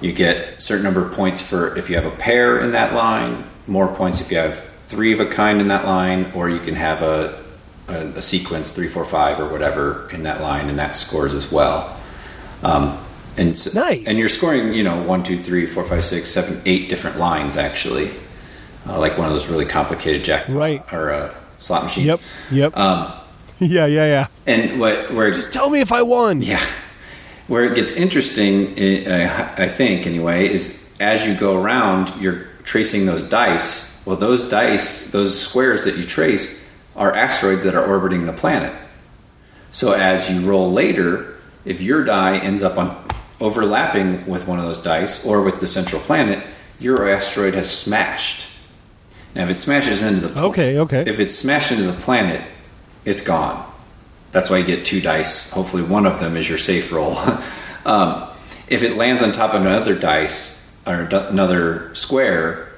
You get a certain number of points for if you have a pair in that line, more points if you have three of a kind in that line, or you can have a, a, a sequence, three, four, five, or whatever in that line, and that scores as well. Um, and so, nice. And you're scoring, you know, one, two, three, four, five, six, seven, eight different lines, actually, uh, like one of those really complicated jack right. or uh, slot machines. Yep, yep. Um, yeah, yeah, yeah. And what? Where, Just tell me if I won. Yeah. Where it gets interesting, I think, anyway, is as you go around, you're tracing those dice. Well, those dice, those squares that you trace, are asteroids that are orbiting the planet. So as you roll later, if your die ends up on overlapping with one of those dice or with the central planet, your asteroid has smashed. Now, if it smashes into the pl- okay, okay, if it's smashed into the planet, it's gone. That's why you get two dice. Hopefully, one of them is your safe roll. um, if it lands on top of another dice or another square,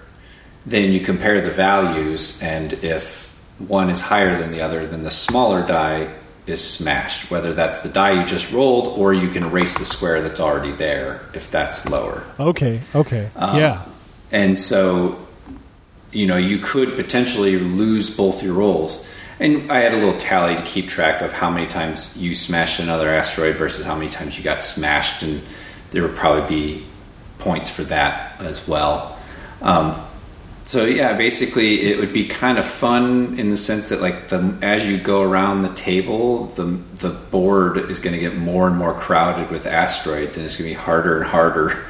then you compare the values, and if one is higher than the other, then the smaller die is smashed. Whether that's the die you just rolled, or you can erase the square that's already there if that's lower. Okay. Okay. Um, yeah. And so, you know, you could potentially lose both your rolls. And I had a little tally to keep track of how many times you smashed another asteroid versus how many times you got smashed, and there would probably be points for that as well. Um, so yeah, basically it would be kind of fun in the sense that, like, the as you go around the table, the the board is going to get more and more crowded with asteroids, and it's going to be harder and harder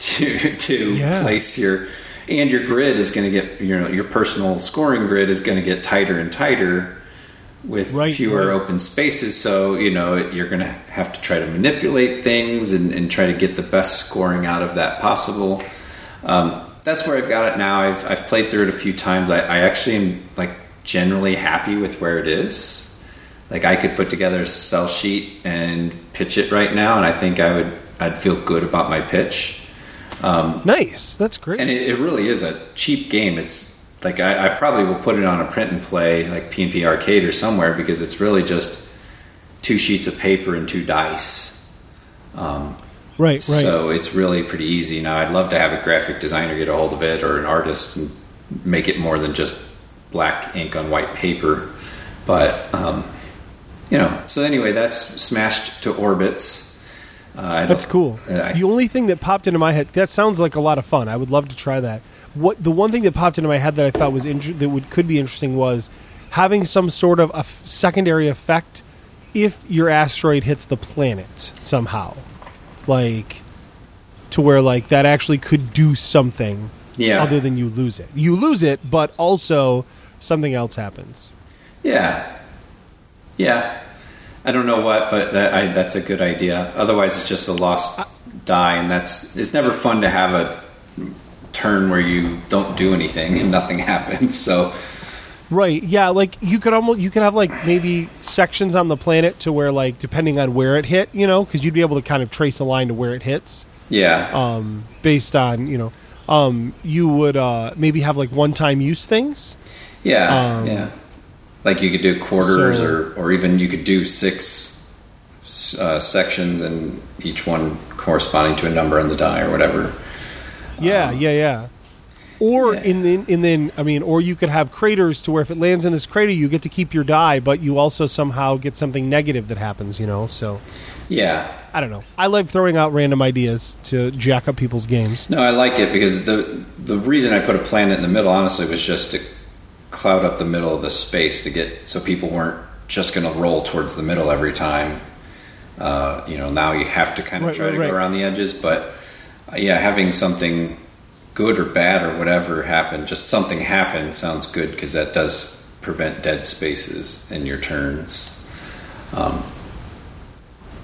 to to yeah. place your. And your grid is going to get, you know, your personal scoring grid is going to get tighter and tighter with right, fewer right. open spaces. So, you know, you're going to have to try to manipulate things and, and try to get the best scoring out of that possible. Um, that's where I've got it now. I've I've played through it a few times. I, I actually am, like, generally happy with where it is. Like, I could put together a sell sheet and pitch it right now, and I think I would I'd feel good about my pitch. Um, nice. That's great. And it, it really is a cheap game. It's like, I, I probably will put it on a print and play, like P and P Arcade or somewhere, because it's really just two sheets of paper and two dice. Um, right, right. So it's really pretty easy. Now, I'd love to have a graphic designer get a hold of it, or an artist, and make it more than just black ink on white paper. But, um, you know, so anyway, that's Smashed to Orbits. Uh, That's cool. I, the only thing that popped into my head, that sounds like a lot of fun. I would love to try that. What the one thing that popped into my head that I thought was inter- that would, could be interesting was having some sort of a f- secondary effect if your asteroid hits the planet somehow, like to where, like, that actually could do something yeah. other than you lose it. You lose it, but also something else happens. Yeah. Yeah. I don't know what, but that, I, that's a good idea. Otherwise, it's just a lost die, and that's it's never fun to have a turn where you don't do anything and nothing happens. So, right, yeah, like you could almost you could have, like, maybe sections on the planet to where, like, depending on where it hit, you know, because you'd be able to kind of trace a line to where it hits. Yeah. Um, based on you know, um, you would uh, maybe have, like, one-time use things. Yeah. Um, yeah. Like, you could do quarters, so, or, or even you could do six uh, sections, and each one corresponding to a number on the die or whatever. Yeah, um, yeah, yeah. Or yeah. in the, in then I mean, or you could have craters to where if it lands in this crater, you get to keep your die, but you also somehow get something negative that happens. You know, so yeah. I don't know. I love throwing out random ideas to jack up people's games. No, I like it because the the reason I put a planet in the middle, honestly, was just to cloud up the middle of the space to get so people weren't just going to roll towards the middle every time. Uh, you know, now you have to kind of right, try right, to right. go around the edges, but uh, yeah, having something good or bad or whatever happen, just something happen sounds good, because that does prevent dead spaces in your turns. Um,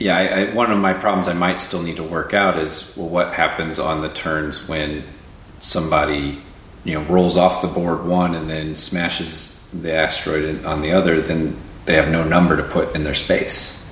yeah, I, I, one of my problems I might still need to work out is, well, what happens on the turns when somebody, you know, rolls off the board one and then smashes the asteroid on the other, then they have no number to put in their space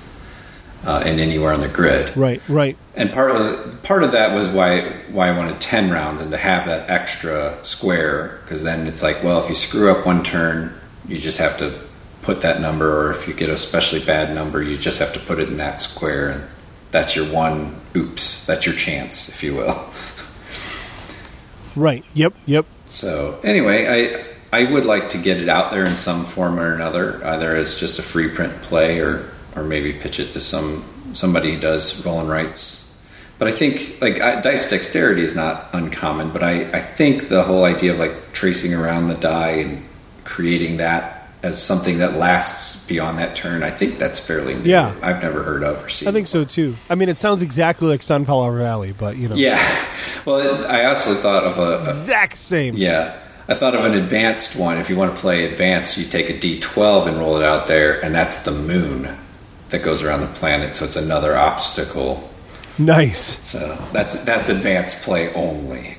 uh, and anywhere on the grid. Right, right. And part of the, part of that was why why I wanted ten rounds and to have that extra square, because then it's like, well, if you screw up one turn, you just have to put that number, or if you get a especially bad number, you just have to put it in that square, and that's your one oops, that's your chance, if you will. Right, yep, yep. So anyway, I I would like to get it out there in some form or another, either as just a free print play, or or maybe pitch it to some somebody who does roll and writes. But I think, like, I, dice dexterity is not uncommon, but I, I think the whole idea of, like, tracing around the die and creating that as something that lasts beyond that turn, I think that's fairly new. Yeah. I've never heard of or seen. I think so, too. I mean, it sounds exactly like Sunflower Valley, but, you know. Yeah. Well, it, I also thought of a... a exact same. Yeah. I thought of an advanced one. If you want to play advanced, you take a D twelve and roll it out there, and that's the moon that goes around the planet, so it's another obstacle. Nice. So that's that's advanced play only.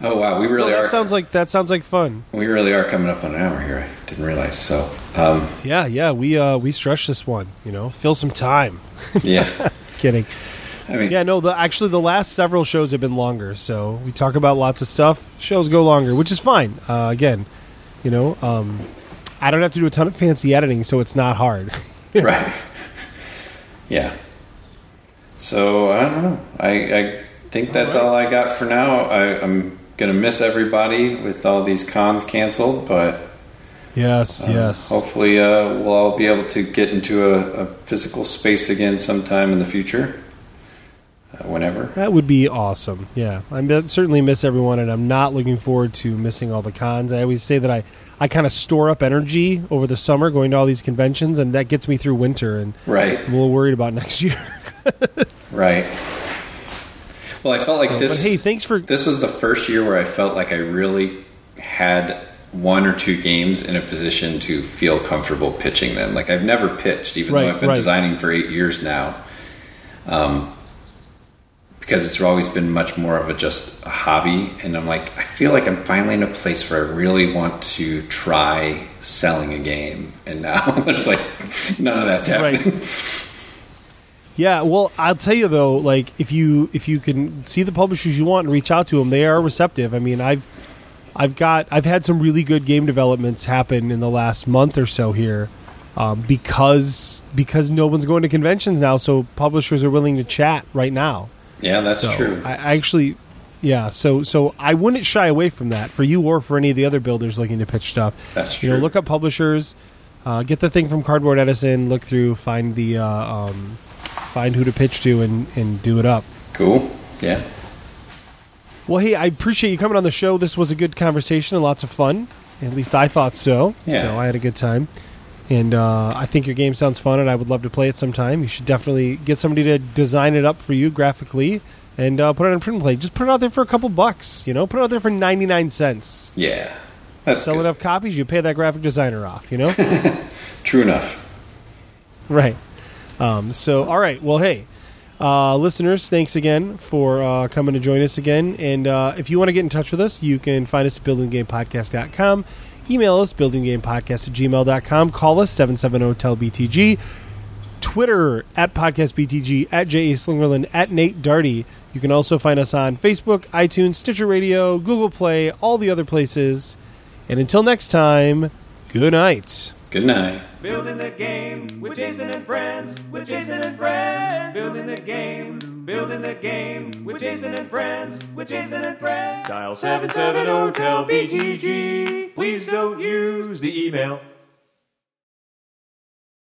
Oh wow, we really well, that are. Sounds like that sounds like fun. We really are coming up on an hour here. I didn't realize. So um, yeah, yeah, we uh, we stretched this one. You know, fill some time. Yeah, kidding. I mean, yeah, no. The actually the last several shows have been longer. So we talk about lots of stuff. Shows go longer, which is fine. Uh, again, you know, um, I don't have to do a ton of fancy editing, so it's not hard. Right. Yeah. So I don't know. I I think that's all, right. all I got for now. I, I'm. Gonna miss everybody with all these cons canceled, but yes, um, yes. Hopefully, uh, we'll all be able to get into a, a physical space again sometime in the future. Uh, whenever that would be awesome. Yeah, I certainly miss everyone, and I'm not looking forward to missing all the cons. I always say that I, I kind of store up energy over the summer going to all these conventions, and that gets me through winter. And right, I'm a little worried about next year. Right. Well, I felt like this. But hey, thanks for. This was the first year where I felt like I really had one or two games in a position to feel comfortable pitching them. Like I've never pitched, even right, though I've been right. designing for eight years now, um, because it's always been much more of a just a hobby. And I'm like, I feel like I'm finally in a place where I really want to try selling a game. And now there's like none of that's happening. Right. Yeah, well, I'll tell you though, like if you if you can see the publishers you want and reach out to them, they are receptive. I mean, I've I've got I've had some really good game developments happen in the last month or so here, um, because because no one's going to conventions now, so publishers are willing to chat right now. Yeah, that's so true. I actually, yeah, so so I wouldn't shy away from that for you or for any of the other builders looking to pitch stuff. That's true. You know, look up publishers, uh, get the thing from Cardboard Edison, look through, find the. Uh, um, Find who to pitch to and, and do it up. Cool. Yeah. Well, hey, I appreciate you coming on the show. This was a good conversation and lots of fun. At least I thought so. Yeah. So I had a good time. And uh, I think your game sounds fun, and I would love to play it sometime. You should definitely get somebody to design it up for you graphically and uh, put it on print and play. Just put it out there for a couple bucks. You know, put it out there for ninety-nine cents. Yeah. That's Sell good. enough copies, you pay that graphic designer off, you know? True enough. Right. Um, so, all right. Well, hey, uh, listeners, thanks again for uh, coming to join us again. And uh, if you want to get in touch with us, you can find us at building game podcast dot com. Email us, building game podcast at gmail dot com. Call us, seven seven zero T E L B T G. Twitter, at podcastbtg, at J A Slingerland, at Nate Darty. You can also find us on Facebook, iTunes, Stitcher Radio, Google Play, all the other places. And until next time, good night. Good night. Building the game with Jason and friends, with Jason and friends. Building the game, building the game with Jason and friends, with Jason and friends. Dial seven seven zero T E L B T G. Please don't use the email.